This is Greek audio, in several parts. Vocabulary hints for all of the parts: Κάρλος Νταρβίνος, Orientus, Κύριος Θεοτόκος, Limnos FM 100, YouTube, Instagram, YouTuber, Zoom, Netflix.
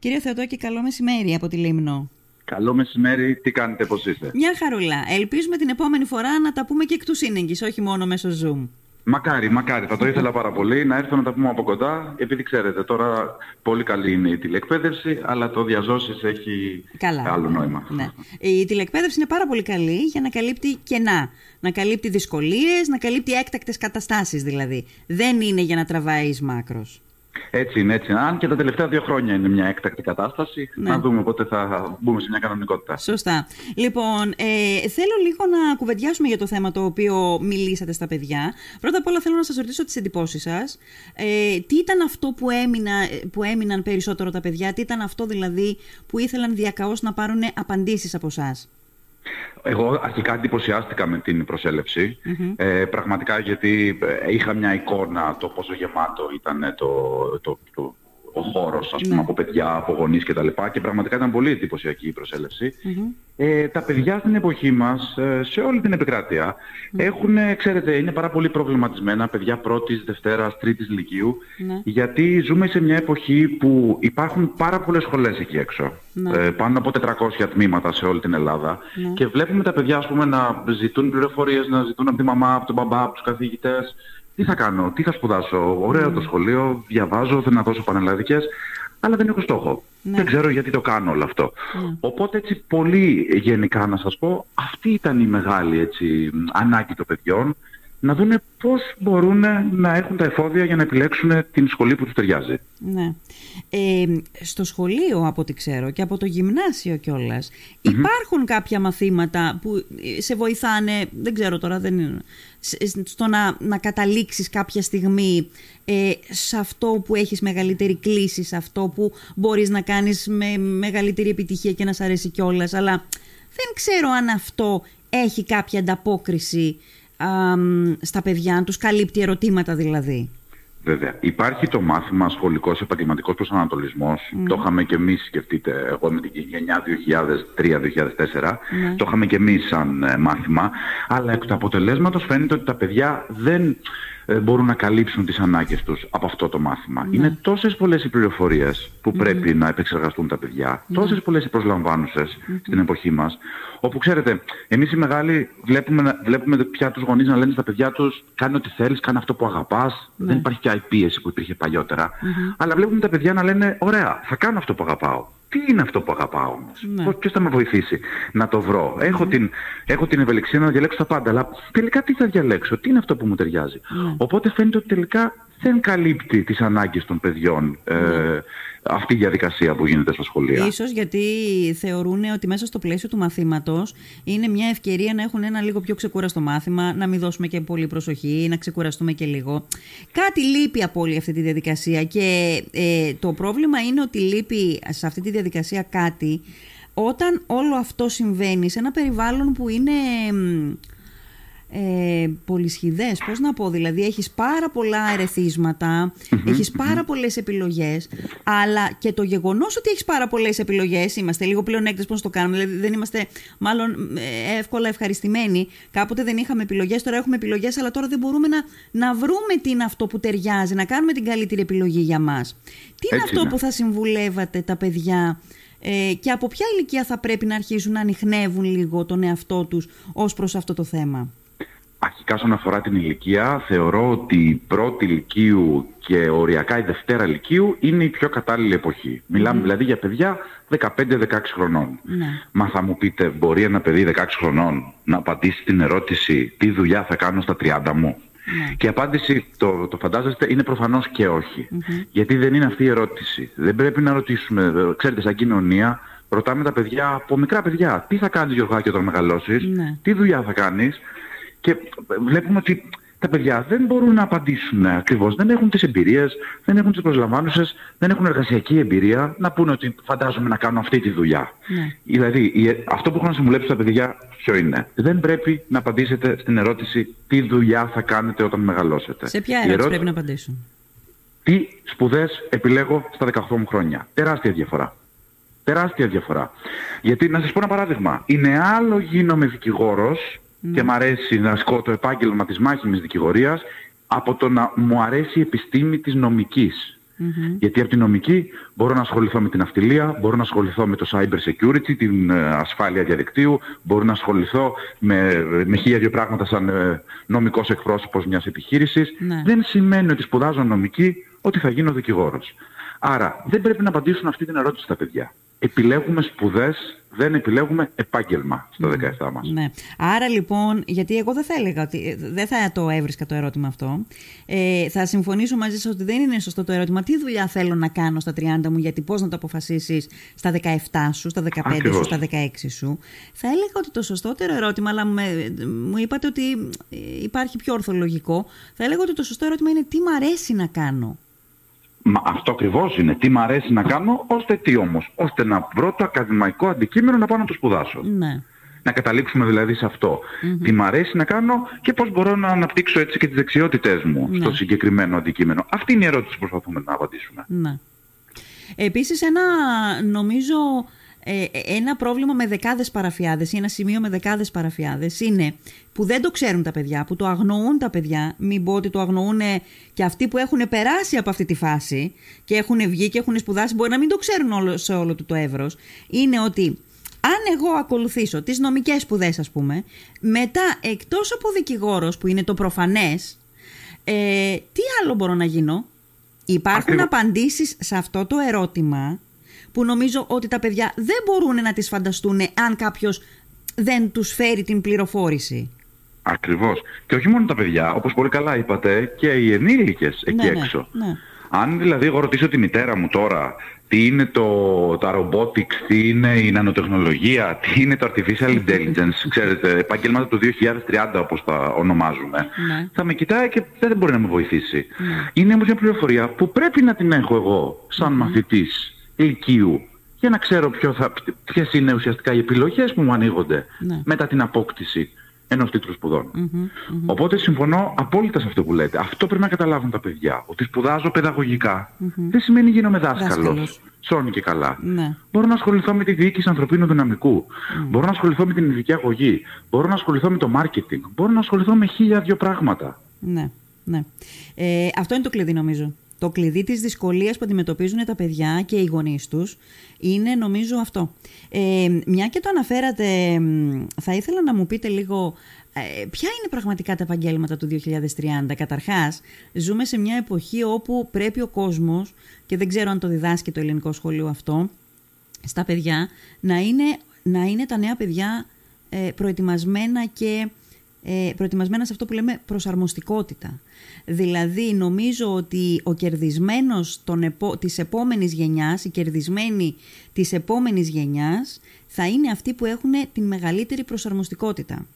Κύριε Θεοτόκη, καλό μεσημέρι από τη Λίμνο. Καλό μεσημέρι, τι κάνετε, πώς είστε? Μια χαρούλα. Ελπίζουμε την επόμενη φορά να τα πούμε και εκ του σύνεγγυς, όχι μόνο μέσω Zoom. Μακάρι, μακάρι. Θα το ήθελα πάρα πολύ να έρθω να τα πούμε από κοντά, επειδή ξέρετε τώρα πολύ καλή είναι η τηλεκπαίδευση, αλλά το διαζώσεις έχει άλλο νόημα. Ναι. Η τηλεκπαίδευση είναι πάρα πολύ καλή για να καλύπτει κενά, να καλύπτει δυσκολίες, να καλύπτει έκτακτες καταστάσεις δηλαδή. Δεν είναι για να τραβάει μάκρος. Έτσι είναι, έτσι είναι. Αν και τα τελευταία 2 χρόνια είναι μια έκτακτη κατάσταση, ναι. Να δούμε πότε θα μπούμε σε μια κανονικότητα. Σωστά. Λοιπόν, θέλω λίγο να κουβεντιάσουμε για το θέμα το οποίο μιλήσατε στα παιδιά. Πρώτα απ' όλα θέλω να σας ρωτήσω τις εντυπώσεις σας. Τι ήταν αυτό που έμειναν περισσότερο τα παιδιά, τι ήταν αυτό δηλαδή που ήθελαν διακαώς να πάρουν απαντήσεις από εσάς? Εγώ αρχικά εντυπωσιάστηκα με την προσέλευση, πραγματικά, γιατί είχα μια εικόνα το πόσο γεμάτο ήταν ο χώρος, ας πούμε, από παιδιά, από γονείς κτλ. Και πραγματικά ήταν πολύ εντυπωσιακή η προσέλευση. Τα παιδιά στην εποχή μας, σε όλη την επικράτεια, έχουν, ξέρετε, είναι πάρα πολύ προβληματισμένα, παιδιά πρώτης, δευτέρας, τρίτης λυκείου, γιατί ζούμε σε μια εποχή που υπάρχουν πάρα πολλές σχολές εκεί έξω. Πάνω από 400 τμήματα σε όλη την Ελλάδα. Και βλέπουμε τα παιδιά, ας πούμε, να ζητούν πληροφορίες, να ζητούν από τη μαμά, από τον μπαμπά, από τους καθηγητές. Τι θα κάνω, τι θα σπουδάσω, ωραίο το σχολείο, διαβάζω, θέλω να δώσω πανελλαδικές, αλλά δεν έχω στόχο. Δεν ξέρω γιατί το κάνω όλο αυτό. Οπότε έτσι πολύ γενικά να σας πω, αυτή ήταν η μεγάλη έτσι, ανάγκη των παιδιών, να δούνε πώς μπορούν να έχουν τα εφόδια για να επιλέξουν την σχολή που τους ταιριάζει. Ναι. Στο σχολείο, από ό,τι ξέρω, και από το γυμνάσιο κιόλας, υπάρχουν κάποια μαθήματα που σε βοηθάνε, δεν ξέρω τώρα, στο να καταλήξεις κάποια στιγμή σε αυτό που έχεις μεγαλύτερη κλίση, σε αυτό που μπορείς να κάνεις με μεγαλύτερη επιτυχία και να σ' αρέσει κιόλας, αλλά δεν ξέρω αν αυτό έχει κάποια ανταπόκριση στα παιδιά, αν τους καλύπτει ερωτήματα δηλαδή. Βέβαια. Υπάρχει το μάθημα σχολικός επαγγελματικός προσανατολισμός. Το είχαμε και εμείς, σκεφτείτε, εγώ με την γενιά 2003-2004, το είχαμε και εμείς σαν μάθημα, αλλά εκ του αποτελέσματος φαίνεται ότι τα παιδιά δεν μπορούν να καλύψουν τις ανάγκες τους από αυτό το μάθημα. Είναι τόσες πολλές οι πληροφορίες που πρέπει να επεξεργαστούν τα παιδιά, τόσες πολλές οι προσλαμβάνουσες στην εποχή μας, όπου ξέρετε, εμείς οι μεγάλοι βλέπουμε πια τους γονείς να λένε στα παιδιά τους «Κάνε ό,τι θέλεις, κάνε αυτό που αγαπάς», δεν υπάρχει πια η πίεση που υπήρχε παλιότερα, αλλά βλέπουμε τα παιδιά να λένε «Ωραία, θα κάνω αυτό που αγαπάω». Τι είναι αυτό που αγαπάω όμως? Ποιος θα με βοηθήσει να το βρω? Έχω την ευελιξία να διαλέξω τα πάντα, αλλά τελικά τι θα διαλέξω? Τι είναι αυτό που μου ταιριάζει? Οπότε φαίνεται ότι τελικά δεν καλύπτει τις ανάγκες των παιδιών αυτή η διαδικασία που γίνεται στα σχολεία. Ίσως γιατί θεωρούν ότι μέσα στο πλαίσιο του μαθήματος είναι μια ευκαιρία να έχουν ένα λίγο πιο ξεκούραστο μάθημα, να μην δώσουμε και πολύ προσοχή, να ξεκουραστούμε και λίγο. Κάτι λείπει από όλη αυτή τη διαδικασία και το πρόβλημα είναι ότι λείπει σε αυτή τη διαδικασία κάτι όταν όλο αυτό συμβαίνει σε ένα περιβάλλον που είναι... πολυσχηδές, πώς να πω, δηλαδή έχεις πάρα πολλά ερεθίσματα, έχεις πάρα πολλές επιλογές, αλλά και το γεγονός ότι έχεις πάρα πολλές επιλογές, είμαστε λίγο πλεονέκτες, πώς το κάνουμε, δηλαδή δεν είμαστε μάλλον εύκολα ευχαριστημένοι. Κάποτε δεν είχαμε επιλογές, τώρα έχουμε επιλογές, αλλά τώρα δεν μπορούμε να βρούμε τι είναι αυτό που ταιριάζει, να κάνουμε την καλύτερη επιλογή για μας. Τι είναι αυτό που θα συμβουλεύατε τα παιδιά? Και από ποια ηλικία θα πρέπει να αρχίσουν να ανιχνεύουν λίγο τον εαυτό τους ως προς αυτό το θέμα? Αρχικά, όσον αφορά την ηλικία, θεωρώ ότι η πρώτη λυκείου και οριακά η δευτέρα λυκείου είναι η πιο κατάλληλη εποχή. Μιλάμε δηλαδή για παιδιά 15-16 χρονών. Μα θα μου πείτε, μπορεί ένα παιδί 16 χρονών να απαντήσει την ερώτηση «Τι δουλειά θα κάνω στα 30 μου?» Και η απάντηση, το φαντάζεστε, είναι προφανώς και όχι. Γιατί δεν είναι αυτή η ερώτηση. Δεν πρέπει να ρωτήσουμε, ξέρετε, σαν κοινωνία, ρωτάμε τα παιδιά από μικρά παιδιά «Τι θα κάνεις, Γιωργάκη, όταν μεγαλώσεις, τι δουλειά θα κάνεις?» Και βλέπουμε ότι τα παιδιά δεν μπορούν να απαντήσουν ακριβώς. Δεν έχουν τις εμπειρίες, δεν έχουν τις προσλαμβάνουσες, δεν έχουν εργασιακή εμπειρία να πούνε ότι φαντάζομαι να κάνω αυτή τη δουλειά. Δηλαδή, αυτό που έχω να συμβουλέψω τα παιδιά ποιο είναι? Δεν πρέπει να απαντήσετε στην ερώτηση «Τι δουλειά θα κάνετε όταν μεγαλώσετε?» Σε ποια ερώτηση πρέπει να απαντήσουν? «Τι σπουδές επιλέγω στα 18 μου χρόνια?» Τεράστια διαφορά. Τεράστια διαφορά. Γιατί να σας πω ένα παράδειγμα. Είναι άλλο γίνομαι δικηγόρος και μ' αρέσει να ασκώ το επάγγελμα της μάχημης δικηγορίας από το να μου αρέσει η επιστήμη της νομικής. Mm-hmm. Γιατί από την νομική μπορώ να ασχοληθώ με την ναυτιλία, μπορώ να ασχοληθώ με το cyber security, την ασφάλεια διαδικτύου, μπορώ να ασχοληθώ με χίλια δύο πράγματα σαν νομικός εκπρόσωπος μιας επιχείρησης. Ναι. Δεν σημαίνει ότι σπουδάζω νομική ότι θα γίνω δικηγόρος. Άρα δεν πρέπει να απαντήσουν αυτή την ερώτηση τα παιδιά. Επιλέγουμε σπουδές, δεν επιλέγουμε επάγγελμα στα 17 μας. Ναι. Άρα λοιπόν, γιατί εγώ δεν θα έλεγα ότι δεν θα το έβρισκα το ερώτημα αυτό. Θα συμφωνήσω μαζί σας ότι δεν είναι σωστό το ερώτημα. Τι δουλειά θέλω να κάνω στα 30 μου, γιατί πώς να το αποφασίσεις στα 17 σου, στα 15 Ακριβώς. σου, στα 16 σου. Θα έλεγα ότι το σωστότερο ερώτημα, αλλά μου είπατε ότι υπάρχει πιο ορθολογικό. Θα έλεγα ότι το σωστό ερώτημα είναι τι μ' αρέσει να κάνω. Μα αυτό ακριβώς είναι. Τι μ' αρέσει να κάνω, ώστε τι όμως. Ώστε να βρω το ακαδημαϊκό αντικείμενο να πάω να το σπουδάσω. Ναι. Να καταλήξουμε δηλαδή σε αυτό. Mm-hmm. Τι μ' αρέσει να κάνω και πώς μπορώ να αναπτύξω έτσι και τις δεξιότητές μου ναι. στο συγκεκριμένο αντικείμενο. Αυτή είναι η ερώτηση που προσπαθούμε να απαντήσουμε. Ναι. Επίσης ένα πρόβλημα με δεκάδες παραφιάδες ή ένα σημείο με δεκάδες παραφιάδες είναι που δεν το ξέρουν τα παιδιά, που το αγνοούν τα παιδιά, μην πω ότι το αγνοούν και αυτοί που έχουν περάσει από αυτή τη φάση και έχουν βγει και έχουν σπουδάσει, μπορεί να μην το ξέρουν σε όλο του το εύρος, είναι ότι αν εγώ ακολουθήσω τις νομικές σπουδές ας πούμε, μετά εκτός από δικηγόρος που είναι το προφανές, τι άλλο μπορώ να γίνω? Υπάρχουν απαντήσεις σε αυτό το ερώτημα που νομίζω ότι τα παιδιά δεν μπορούν να τις φανταστούν αν κάποιος δεν τους φέρει την πληροφόρηση. Ακριβώς. Και όχι μόνο τα παιδιά, όπως πολύ καλά είπατε, και οι ενήλικες εκεί ναι, έξω. Ναι, ναι. Αν δηλαδή εγώ ρωτήσω τη μητέρα μου τώρα τι είναι τα robotics, τι είναι η νανοτεχνολογία, τι είναι το artificial intelligence, ξέρετε, επαγγέλματα του 2030 όπως τα ονομάζουμε, ναι. θα με κοιτάει και δεν μπορεί να με βοηθήσει. Ναι. Είναι όμως μια πληροφορία που πρέπει να την έχω εγώ σαν μαθητής. Ηλικίου, για να ξέρω ποιες είναι ουσιαστικά οι επιλογές που μου ανοίγονται ναι. μετά την απόκτηση ενός τίτλου σπουδών. Mm-hmm, mm-hmm. Οπότε συμφωνώ απόλυτα σε αυτό που λέτε. Αυτό πρέπει να καταλάβουν τα παιδιά. Ότι σπουδάζω παιδαγωγικά δεν σημαίνει γίνομαι δάσκαλος. Σώνει και καλά. Ναι. Μπορώ να ασχοληθώ με τη διοίκηση ανθρωπίνου δυναμικού. Mm. Μπορώ να ασχοληθώ με την ειδική αγωγή. Μπορώ να ασχοληθώ με το μάρκετινγκ. Μπορώ να ασχοληθώ με χίλια δύο πράγματα. Ναι, ναι. Αυτό είναι το κλειδί νομίζω. Το κλειδί της δυσκολίας που αντιμετωπίζουν τα παιδιά και οι γονείς τους είναι νομίζω αυτό. Μια και το αναφέρατε, θα ήθελα να μου πείτε λίγο ποια είναι πραγματικά τα επαγγέλματα του 2030. Καταρχάς, ζούμε σε μια εποχή όπου πρέπει ο κόσμος, και δεν ξέρω αν το διδάσκει το ελληνικό σχολείο αυτό, στα παιδιά, να είναι τα νέα παιδιά προετοιμασμένα και... προετοιμασμένα σε αυτό που λέμε προσαρμοστικότητα. Δηλαδή νομίζω ότι ο κερδισμένος της επόμενης γενιάς, οι κερδισμένοι της επόμενης γενιάς θα είναι αυτοί που έχουν την μεγαλύτερη προσαρμοστικότητα.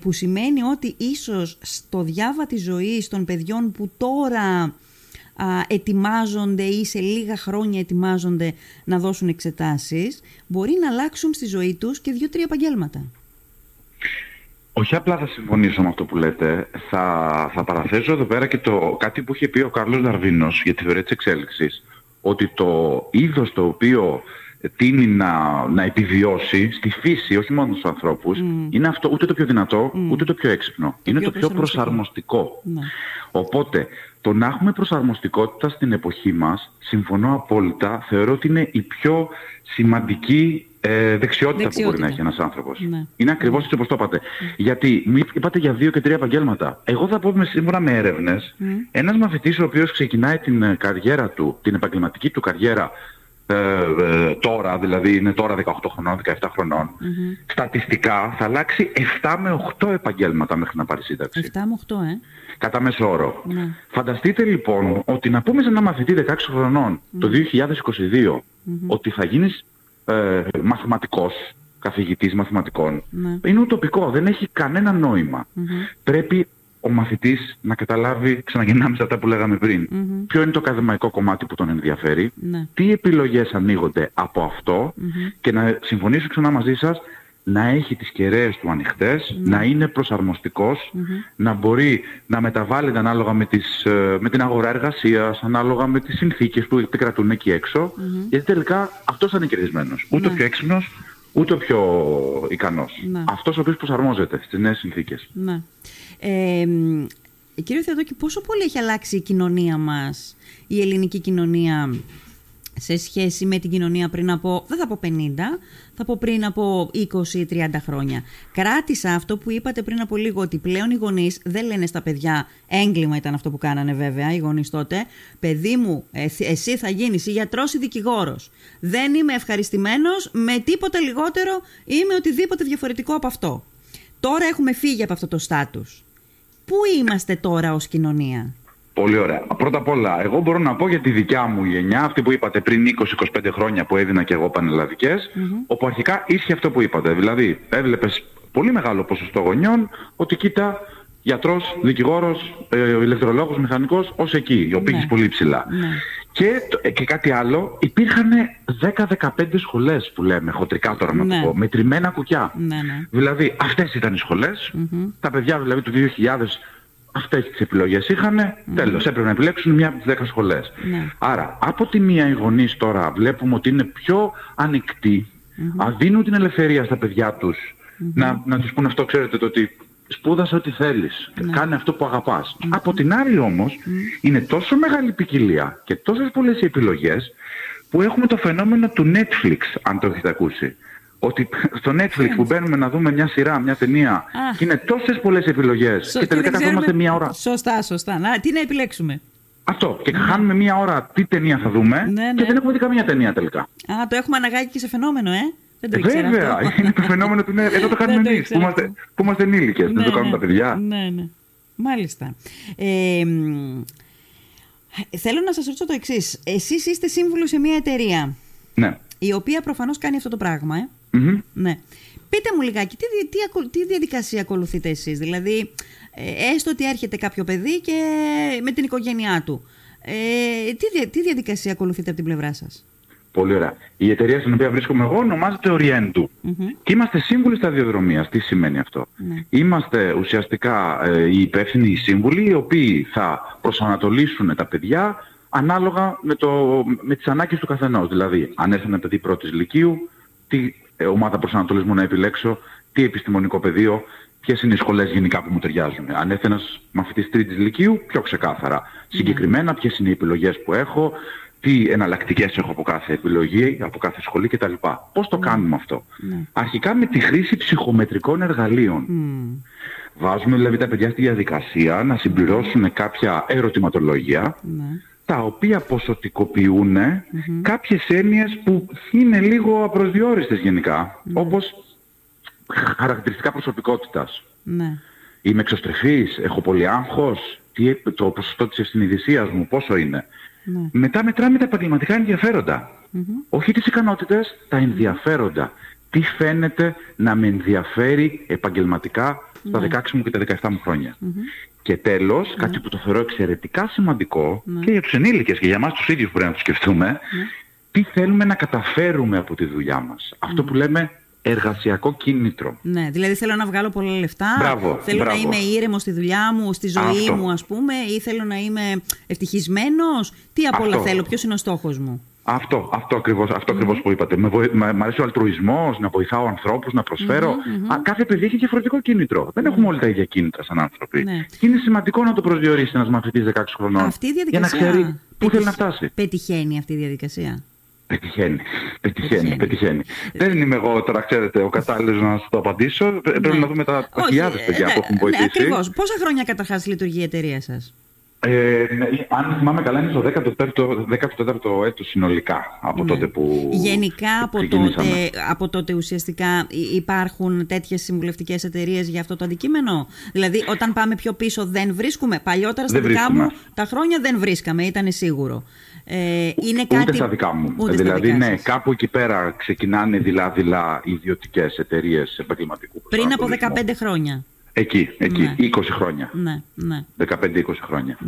Που σημαίνει ότι ίσως στο διάβα της ζωής των παιδιών που τώρα ετοιμάζονται ή σε λίγα χρόνια ετοιμάζονται να δώσουν εξετάσεις, μπορεί να αλλάξουν στη ζωή τους και 2-3 επαγγέλματα. Όχι απλά θα συμφωνήσω με αυτό που λέτε, θα παραθέσω εδώ πέρα και κάτι που είχε πει ο Κάρλος Νταρβίνος για τη θεωρία της εξέλιξης, ότι το είδος το οποίο τείνει να επιβιώσει στη φύση, όχι μόνο στους ανθρώπους, είναι αυτό ούτε το πιο δυνατό, ούτε το πιο έξυπνο. Είναι το πιο προσαρμοστικό. Ναι. Οπότε, το να έχουμε προσαρμοστικότητα στην εποχή μας, συμφωνώ απόλυτα, θεωρώ ότι είναι η πιο σημαντική δεξιότητα που μπορεί να έχει ένας άνθρωπος. Ναι. Είναι ακριβώς έτσι όπως το είπατε. Γιατί είπατε για 2 και 3 επαγγέλματα. Εγώ θα πω σύμφωνα με έρευνες, ένας μαθητής ο οποίος ξεκινάει την καριέρα του, την επαγγελματική του καριέρα τώρα, δηλαδή είναι τώρα 18 χρονών, 17 χρονών, στατιστικά θα αλλάξει 7 με 8 επαγγέλματα μέχρι να πάρει σύνταξη. 7 με 8, κατά μέσο όρο. Ναι. Φανταστείτε λοιπόν ότι να πούμε σε ένα μαθητή 16 χρονών το 2022 ότι θα γίνεις μαθηματικός, καθηγητής μαθηματικών, είναι ουτοπικό, δεν έχει κανένα νόημα. Πρέπει ο μαθητής να καταλάβει, ξαναγεννάμε σε αυτά που λέγαμε πριν, ποιο είναι το ακαδημαϊκό κομμάτι που τον ενδιαφέρει, τι επιλογές ανοίγονται από αυτό και να συμφωνήσω ξανά μαζί σας, να έχει τις κεραίες του ανοιχτές, να είναι προσαρμοστικός, να μπορεί να μεταβάλλεται ανάλογα με την αγορά εργασίας, ανάλογα με τις συνθήκες που επικρατούν εκεί έξω, γιατί τελικά αυτός θα είναι κερδισμένος. Ούτε ο πιο έξυπνος, ούτε ο πιο ικανός. Αυτός ο οποίος προσαρμόζεται στις νέες συνθήκες. Κύριε Θεοτόκη, πόσο πολύ έχει αλλάξει η κοινωνία μας, η ελληνική κοινωνία, σε σχέση με την κοινωνία πριν από, δεν θα πω 50, θα πω πριν από 20-30 χρόνια. Κράτησα αυτό που είπατε πριν από λίγο, ότι πλέον οι γονείς δεν λένε στα παιδιά, έγκλημα ήταν αυτό που κάνανε βέβαια οι γονείς τότε, παιδί μου, εσύ θα γίνεις γιατρός ή δικηγόρος. Δεν είμαι ευχαριστημένος με τίποτα λιγότερο ή με οτιδήποτε διαφορετικό από αυτό. Τώρα έχουμε φύγει από αυτό το στάτους. Πού είμαστε τώρα ως κοινωνία? Πολύ ωραία. Πρώτα απ' όλα, εγώ μπορώ να πω για τη δικιά μου γενιά, αυτή που είπατε πριν 20-25 χρόνια που έδινα και εγώ πανελλαδικές, όπου αρχικά ίσχυε αυτό που είπατε. Δηλαδή, έβλεπες πολύ μεγάλο ποσοστό γονιών ότι κοίτα, γιατρός, δικηγόρος, ηλεκτρολόγος, μηχανικός, ως εκεί, ο πήγες πολύ ψηλά. Και κάτι άλλο, υπήρχαν 10-15 σχολές που λέμε, χοντρικά τώρα να το πω, μετρημένα κουκιά. Δηλαδή, αυτές ήταν οι σχολές, τα παιδιά δηλαδή του 2000. Αυτές τις επιλογές είχανε, τέλος, έπρεπε να επιλέξουν μία από τις 10 σχολές. Άρα, από τη μία οι γονείς τώρα βλέπουμε ότι είναι πιο ανοιχτοί, δίνουν την ελευθερία στα παιδιά τους, να τους πούνε αυτό, ξέρετε, το ότι σπούδασε ό,τι θέλεις, κάνε αυτό που αγαπάς. Από την άλλη όμως, είναι τόσο μεγάλη ποικιλία και τόσες πολλές οι επιλογές, που έχουμε το φαινόμενο του Netflix, αν το έχετε ακούσει. Ότι στο Netflix που μπαίνουμε να δούμε μια σειρά, μια ταινία, και είναι τόσες πολλές επιλογές και τελικά καθόμαστε μια ώρα. Σωστά, σωστά. Να, τι να επιλέξουμε. Αυτό. Και χάνουμε μια ώρα τι ταινία θα δούμε και δεν έχουμε δει καμία ταινία τελικά. Α, το έχουμε αναγκάγει και σε φαινόμενο, Δεν το ήξερα. Βέβαια. Αυτό. Είναι το φαινόμενο του Netflix. Εδώ το κάνουμε εμείς που είμαστε ενήλικες. Δεν το κάνουν τα παιδιά. Ναι. Μάλιστα. Θέλω να σας ρωτήσω το εξής. Εσείς είστε σύμβουλος σε μια εταιρεία. Ναι. Η οποία προφανώς κάνει αυτό το πράγμα, Ναι. Πείτε μου λιγάκι, τι διαδικασία ακολουθείτε εσείς? Δηλαδή, έστω ότι έρχεται κάποιο παιδί και με την οικογένειά του. Τι διαδικασία ακολουθείτε από την πλευρά σας? Πολύ ωραία. Η εταιρεία στην οποία βρίσκομαι εγώ ονομάζεται Orientus. Και είμαστε σύμβουλοι σταδιοδρομίας. Τι σημαίνει αυτό? Είμαστε ουσιαστικά οι υπεύθυνοι, οι σύμβουλοι, οι οποίοι θα προσανατολίσουν τα παιδιά ανάλογα με τις ανάγκες του καθενός. Δηλαδή, αν έρθει ένα παιδί πρώτης λυκείου, τι ομάδα προσανατολισμού να επιλέξω, τι επιστημονικό πεδίο, ποιες είναι οι σχολές γενικά που μου ταιριάζουν. Αν έρθει ένας μαθητής τρίτης λυκείου, πιο ξεκάθαρα. Συγκεκριμένα, ποιες είναι οι επιλογές που έχω, τι εναλλακτικές έχω από κάθε επιλογή, από κάθε σχολή κτλ. Πώς το κάνουμε αυτό? Αρχικά με τη χρήση ψυχομετρικών εργαλείων. Βάζουμε δηλαδή τα παιδιά στη διαδικασία να συμπληρώσουν κάποια ερωτηματολογία, τα οποία ποσοτικοποιούν κάποιες έννοιες που είναι λίγο απροσδιόριστες γενικά, όπως χαρακτηριστικά προσωπικότητας. Είμαι εξωστρεφής, έχω πολύ άγχος, το ποσοστό της ευσυνειδησίας μου πόσο είναι. Μετά μετράμε τα επαγγελματικά ενδιαφέροντα. Όχι τις ικανότητες, τα ενδιαφέροντα. Τι φαίνεται να με ενδιαφέρει επαγγελματικά τα 16 μου και τα 17 μου χρόνια. Και τέλος, κάτι που το θεωρώ εξαιρετικά σημαντικό και για τους ενήλικες και για εμάς τους ίδιους που πρέπει να τους σκεφτούμε, τι θέλουμε να καταφέρουμε από τη δουλειά μας. Αυτό που λέμε εργασιακό κίνητρο. Ναι, δηλαδή θέλω να βγάλω πολλά λεφτά, θέλω να είμαι ήρεμος στη δουλειά μου, στη ζωή μου ας πούμε, ή θέλω να είμαι ευτυχισμένος. Τι απ' όλα θέλω, ποιος είναι ο στόχος μου? Αυτό ακριβώς που είπατε. Μ' αρέσει ο αλτρουισμός, να βοηθάω ανθρώπους, να προσφέρω. Κάθε παιδί έχει διαφορετικό κίνητρο. Δεν έχουμε όλα τα ίδια κίνητρα σαν άνθρωποι. Και είναι σημαντικό να το προσδιορίσει ένας μαθητής 16 χρονών. Αυτή η διαδικασία, για να ξέρει πού θέλει να φτάσει. Πετυχαίνει αυτή η διαδικασία. Πετυχαίνει. Δεν είμαι εγώ τώρα, ξέρετε, ο κατάλληλος να σας το απαντήσω. Πρέπει να δούμε τα χιλιάδες παιδιά που έχουν βοηθήσει. Ακριβώς. Πόσα χρόνια καταρχάς λειτουργεί η εταιρεία σας? Αν θυμάμαι καλά, είναι στο 14ο έτος συνολικά από τότε που. Γενικά από τότε ουσιαστικά υπάρχουν τέτοιες συμβουλευτικές εταιρείες για αυτό το αντικείμενο. Δηλαδή, όταν πάμε πιο πίσω, δεν βρίσκουμε. Παλιότερα στα δικά μου τα χρόνια δεν βρίσκαμε, ήταν σίγουρο. Είναι κάτι... Ούτε στα δικά μου. Δηλαδή, κάπου εκεί πέρα ξεκινάνε δειλά-δειλά ιδιωτικές εταιρείες επαγγελματικού. Πριν από 15 χρόνια. Εκεί, 20 χρόνια. 15-20 χρόνια.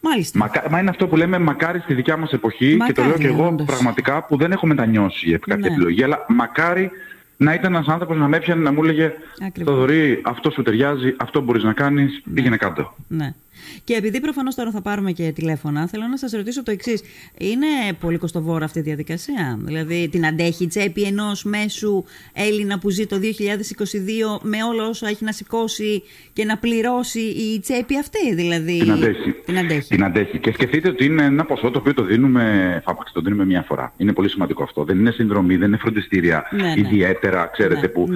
Μάλιστα. Μα είναι αυτό που λέμε μακάρι στη δικιά μας εποχή, μακάρι, και το λέω και εγώ πραγματικά που δεν έχω μετανιώσει επί κάποια επιλογή, αλλά μακάρι να ήταν ένας άνθρωπος να με έπιανε να μου έλεγε, Θοδωρή, αυτό σου ταιριάζει, αυτό μπορείς να κάνεις, πήγαινε κάτω. Και επειδή προφανώς τώρα θα πάρουμε και τηλέφωνα, θέλω να σας ρωτήσω το εξής. Είναι πολύ κοστοβόρα αυτή η διαδικασία? Δηλαδή, την αντέχει η τσέπη ενός μέσου Έλληνα που ζει το 2022 με όλα όσα έχει να σηκώσει και να πληρώσει η τσέπη αυτή? Δηλαδή, την αντέχει. Και σκεφτείτε ότι είναι ένα ποσό το οποίο το δίνουμε, το δίνουμε μία φορά. Είναι πολύ σημαντικό αυτό. Δεν είναι συνδρομή, δεν είναι φροντιστήρια ιδιαίτερα, ξέρετε, που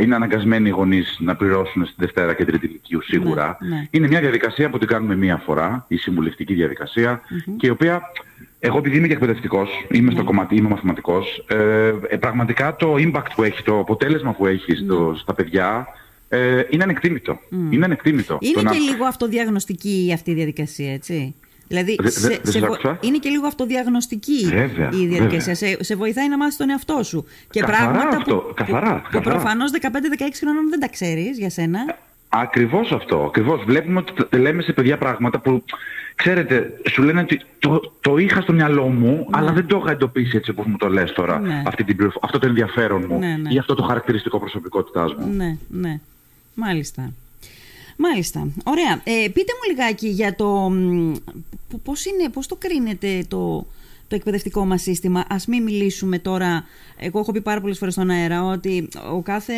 είναι αναγκασμένοι οι γονείς να πληρώσουν στην Δευτέρα και Τρίτη Λυκείου σίγουρα. Είναι μια διαδικασία που την κάνουμε μία φορά, η συμβουλευτική διαδικασία, και η οποία, εγώ επειδή είμαι και εκπαιδευτικός, είμαι στο κομμάτι, είμαι μαθηματικός, πραγματικά το impact που έχει, το αποτέλεσμα που έχει στα παιδιά, είναι ανεκτήμητο. Είναι ανεκτήμητο. Είναι και λίγο αυτοδιαγνωστική αυτή η διαδικασία, έτσι. Δηλαδή, είναι και λίγο αυτοδιαγνωστική η διαδικασία. Σε βοηθάει να μάθεις τον εαυτό σου. Και πράγματα που προφανώς 15-16 χρονών δεν τα ξέρεις για σένα. Ακριβώς αυτό. Ακριβώς. Βλέπουμε ότι λέμε σε παιδιά πράγματα που, ξέρετε, σου λένε ότι το είχα στο μυαλό μου, αλλά δεν το είχα εντοπίσει έτσι όπως μου το λες τώρα. Αυτό το ενδιαφέρον μου ή αυτό το χαρακτηριστικό προσωπικότητάς μου. Ναι. Μάλιστα. Ωραία. Πείτε μου λιγάκι για το πώς το κρίνετε το εκπαιδευτικό μας σύστημα. Ας μην μιλήσουμε τώρα, εγώ έχω πει πάρα πολλές φορές στον αέρα, ότι ο κάθε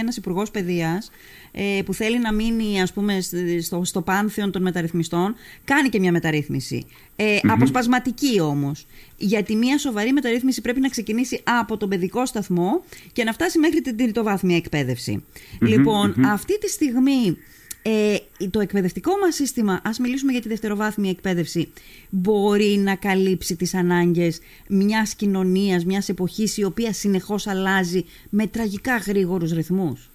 ένας υπουργός παιδείας που θέλει να μείνει, ας πούμε, στο πάνθεον των μεταρρυθμιστών, κάνει και μια μεταρρύθμιση. Αποσπασματική όμως. Γιατί μια σοβαρή μεταρρύθμιση πρέπει να ξεκινήσει από τον παιδικό σταθμό και να φτάσει μέχρι την τριτοβάθμια εκπαίδευση. Λοιπόν, αυτή τη στιγμή το εκπαιδευτικό μας σύστημα, ας μιλήσουμε για τη δευτεροβάθμια εκπαίδευση, μπορεί να καλύψει τις ανάγκες μιας κοινωνίας, μιας εποχής η οποία συνεχώς αλλάζει με τραγικά γρήγορους ρυθμούς?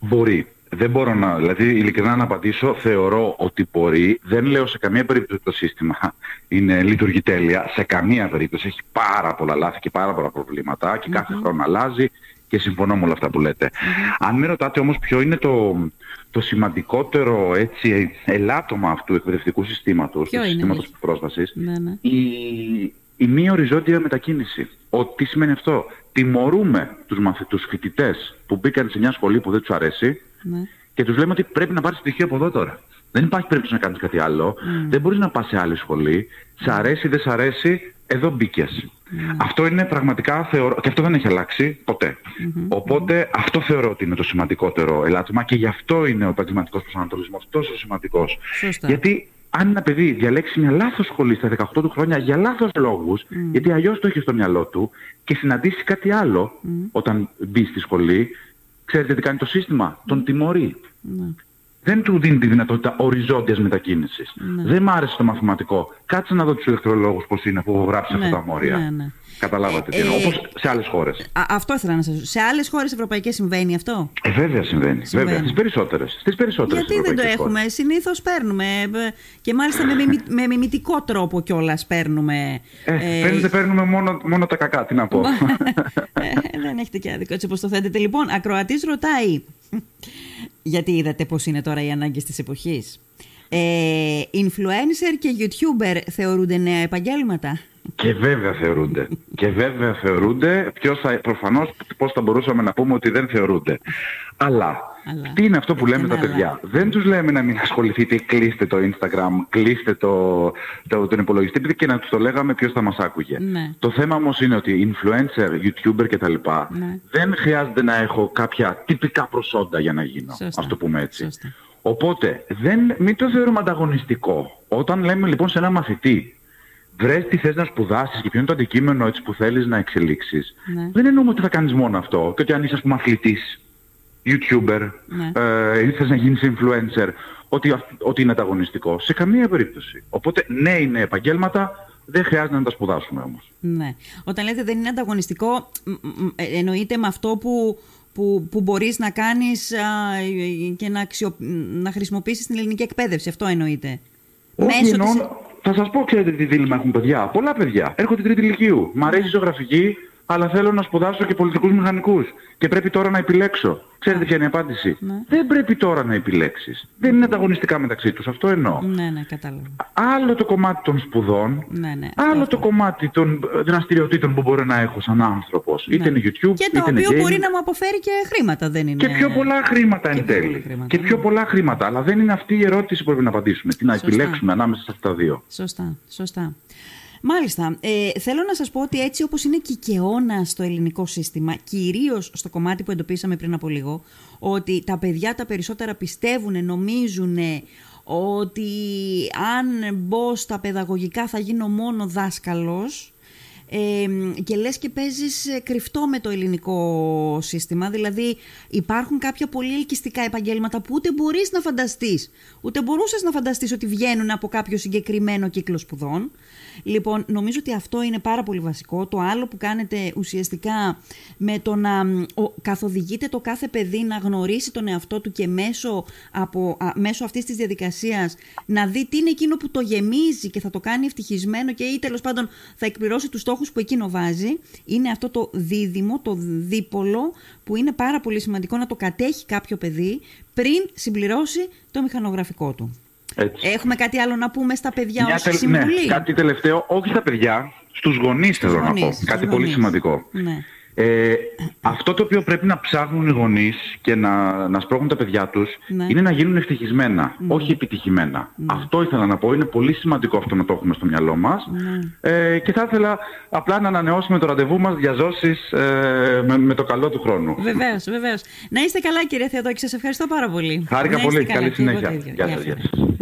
Μπορεί. Δεν μπορώ να, δηλαδή ειλικρινά να απαντήσω, θεωρώ ότι μπορεί. Δεν λέω σε καμία περίπτωση το σύστημα λειτουργεί τέλεια. Σε καμία περίπτωση, έχει πάρα πολλά λάθη και πάρα πολλά προβλήματα και κάθε χρόνο αλλάζει και συμφωνώ με όλα αυτά που λέτε. Αν με ρωτάτε όμως ποιο είναι το σημαντικότερο ελάττωμα αυτού του εκπαιδευτικού συστήματος, του συστήματος πρόσβασης, η μη οριζόντια μετακίνηση. Τι σημαίνει αυτό? Τιμωρούμε τους φοιτητές που μπήκαν σε μια σχολή που δεν τους αρέσει και τους λέμε ότι πρέπει να πάρεις πτυχίο από εδώ τώρα. Δεν υπάρχει περίπτωση να κάνεις κάτι άλλο. Δεν μπορείς να πας σε άλλη σχολή. Σ' αρέσει, δεν σ' αρέσει, εδώ μπήκες. Αυτό είναι πραγματικά, θεωρώ, και αυτό δεν έχει αλλάξει ποτέ. Οπότε αυτό θεωρώ ότι είναι το σημαντικότερο ελάττωμα και γι' αυτό είναι ο επαγγελματικός προσανατολισμός τόσο σημαντικός. Γιατί αν ένα παιδί διαλέξει μια λάθος σχολή στα 18 του χρόνια για λάθος λόγους, γιατί αλλιώς το έχει στο μυαλό του, και συναντήσει κάτι άλλο όταν μπει στη σχολή, ξέρετε τι κάνει το σύστημα? Τον τιμωρεί. Δεν του δίνει τη δυνατότητα οριζόντιας μετακίνησης. Δεν μ' άρεσε το μαθηματικό. Κάτσε να δω τους ηλεκτρολόγους πώς είναι που έχω γράψει αυτά τα μόρια. Καταλάβατε τι εννοώ. Όπως σε άλλες χώρες. Αυτό ήθελα να σας πω. Σε άλλες χώρες ευρωπαϊκές συμβαίνει αυτό? Βέβαια συμβαίνει. Στις περισσότερες. Γιατί δεν το έχουμε? Συνήθως παίρνουμε. Και μάλιστα με μιμητικό τρόπο κιόλας παίρνουμε. Παίρνουμε μόνο τα κακά. Τι να πω. Δεν έχετε και άδικο έτσι όπως το θέτετε. Λοιπόν, ακροατής ρωτάει. Γιατί είδατε πώς είναι τώρα οι ανάγκες της εποχής. Influencer και YouTuber θεωρούνται νέα επαγγέλματα? Και βέβαια θεωρούνται. Προφανώς πώς θα μπορούσαμε να πούμε ότι δεν θεωρούνται? Αλλά τι είναι αυτό που λέμε τα παιδιά? Δεν τους λέμε να μην ασχοληθείτε, κλείστε το Instagram, κλείστε τον υπολογιστή, και να τους το λέγαμε ποιος θα μας άκουγε. Το θέμα όμως είναι ότι influencer, YouTuber κτλ. Δεν χρειάζεται να έχω κάποια τυπικά προσόντα για να γίνω. Ας το πούμε έτσι. Οπότε μην το θεωρούμε ανταγωνιστικό. Όταν λέμε λοιπόν σε ένα μαθητή, βρες τι θες να σπουδάσεις και ποιο είναι το αντικείμενο έτσι που θέλεις να εξελίξεις, δεν εννοούμε ότι θα κάνεις μόνο αυτό και ότι αν είσαι, ας πούμε, αθλητής, YouTuber, θες να γίνεις influencer, ότι είναι ανταγωνιστικό. Σε καμία περίπτωση. Οπότε ναι, είναι επαγγέλματα, δεν χρειάζεται να τα σπουδάσουμε όμως. Όταν λέτε δεν είναι ανταγωνιστικό, εννοείται με αυτό που μπορείς να κάνεις και να χρησιμοποιήσεις την ελληνική εκπαίδευση. Αυτό εννοείται. Θα σας πω, ξέρετε τι δίλημμα έχουν παιδιά. Πολλά παιδιά. Έρχονται τρίτη λυκείου. Μ' αρέσει η ζωγραφική, αλλά θέλω να σπουδάσω και πολιτικούς μηχανικούς και πρέπει τώρα να επιλέξω. Ξέρετε ποια είναι η απάντηση. Ναι. Δεν πρέπει τώρα να επιλέξεις. Δεν είναι ανταγωνιστικά μεταξύ τους. Αυτό εννοώ. Ναι, ναι, κατάλαβα. Άλλο το κομμάτι των σπουδών, ναι, ναι, άλλο το κομμάτι των δραστηριοτήτων που μπορώ να έχω σαν άνθρωπος. Ναι. Είτε είναι YouTube, και το είτε οποίο είναι μπορεί να μου αποφέρει και χρήματα, δεν είναι. Και πιο πολλά χρήματα εν τέλει. Και πιο πολλά χρήματα. Αλλά δεν είναι αυτή η ερώτηση που πρέπει να απαντήσουμε. Τι να επιλέξουμε ανάμεσα σε αυτά τα δύο. Σωστά, σωστά. Μάλιστα. Θέλω να σας πω ότι έτσι όπως είναι κικαιώνα στο ελληνικό σύστημα, κυρίως στο κομμάτι που εντοπίσαμε πριν από λίγο, ότι τα παιδιά τα περισσότερα πιστεύουν, νομίζουν ότι αν μπω στα παιδαγωγικά θα γίνω μόνο δάσκαλος, και λες και παίζεις κρυφτό με το ελληνικό σύστημα. Δηλαδή υπάρχουν κάποια πολύ ελκυστικά επαγγέλματα που ούτε μπορείς να φανταστείς, ούτε μπορούσες να φανταστείς ότι βγαίνουν από κάποιο συγκεκριμένο κύκλο σπουδών. Λοιπόν, νομίζω ότι αυτό είναι πάρα πολύ βασικό. Το άλλο που κάνετε ουσιαστικά με το να καθοδηγείτε το κάθε παιδί να γνωρίσει τον εαυτό του και μέσω αυτής της διαδικασίας να δει τι είναι εκείνο που το γεμίζει και θα το κάνει ευτυχισμένο και ή τέλος πάντων θα εκπληρώσει τους στόχους που εκείνο βάζει. Είναι αυτό το δίδυμο, το δίπολο που είναι πάρα πολύ σημαντικό να το κατέχει κάποιο παιδί πριν συμπληρώσει το μηχανογραφικό του. Έτσι. Έχουμε κάτι άλλο να πούμε στα παιδιά ως συμβουλή? Ναι, κάτι τελευταίο, όχι στα παιδιά, στους γονείς θέλω να πω. Κάτι πολύ σημαντικό. Ναι. Αυτό το οποίο πρέπει να ψάχνουν οι γονείς και να σπρώχνουν τα παιδιά τους, ναι, είναι να γίνουν ευτυχισμένα, ναι, όχι επιτυχημένα. Ναι. Αυτό ήθελα να πω, είναι πολύ σημαντικό αυτό να το έχουμε στο μυαλό μας. Ναι. Και θα ήθελα απλά να ανανεώσουμε το ραντεβού μας για ζώσεις με το καλό του χρόνου. Βεβαίως, βεβαίως. Να είστε καλά, κύριε Θεοτόκη, σας ευχαριστώ πάρα πολύ. Χάρηκα πολύ, καλή συνέχεια. Γεια σας.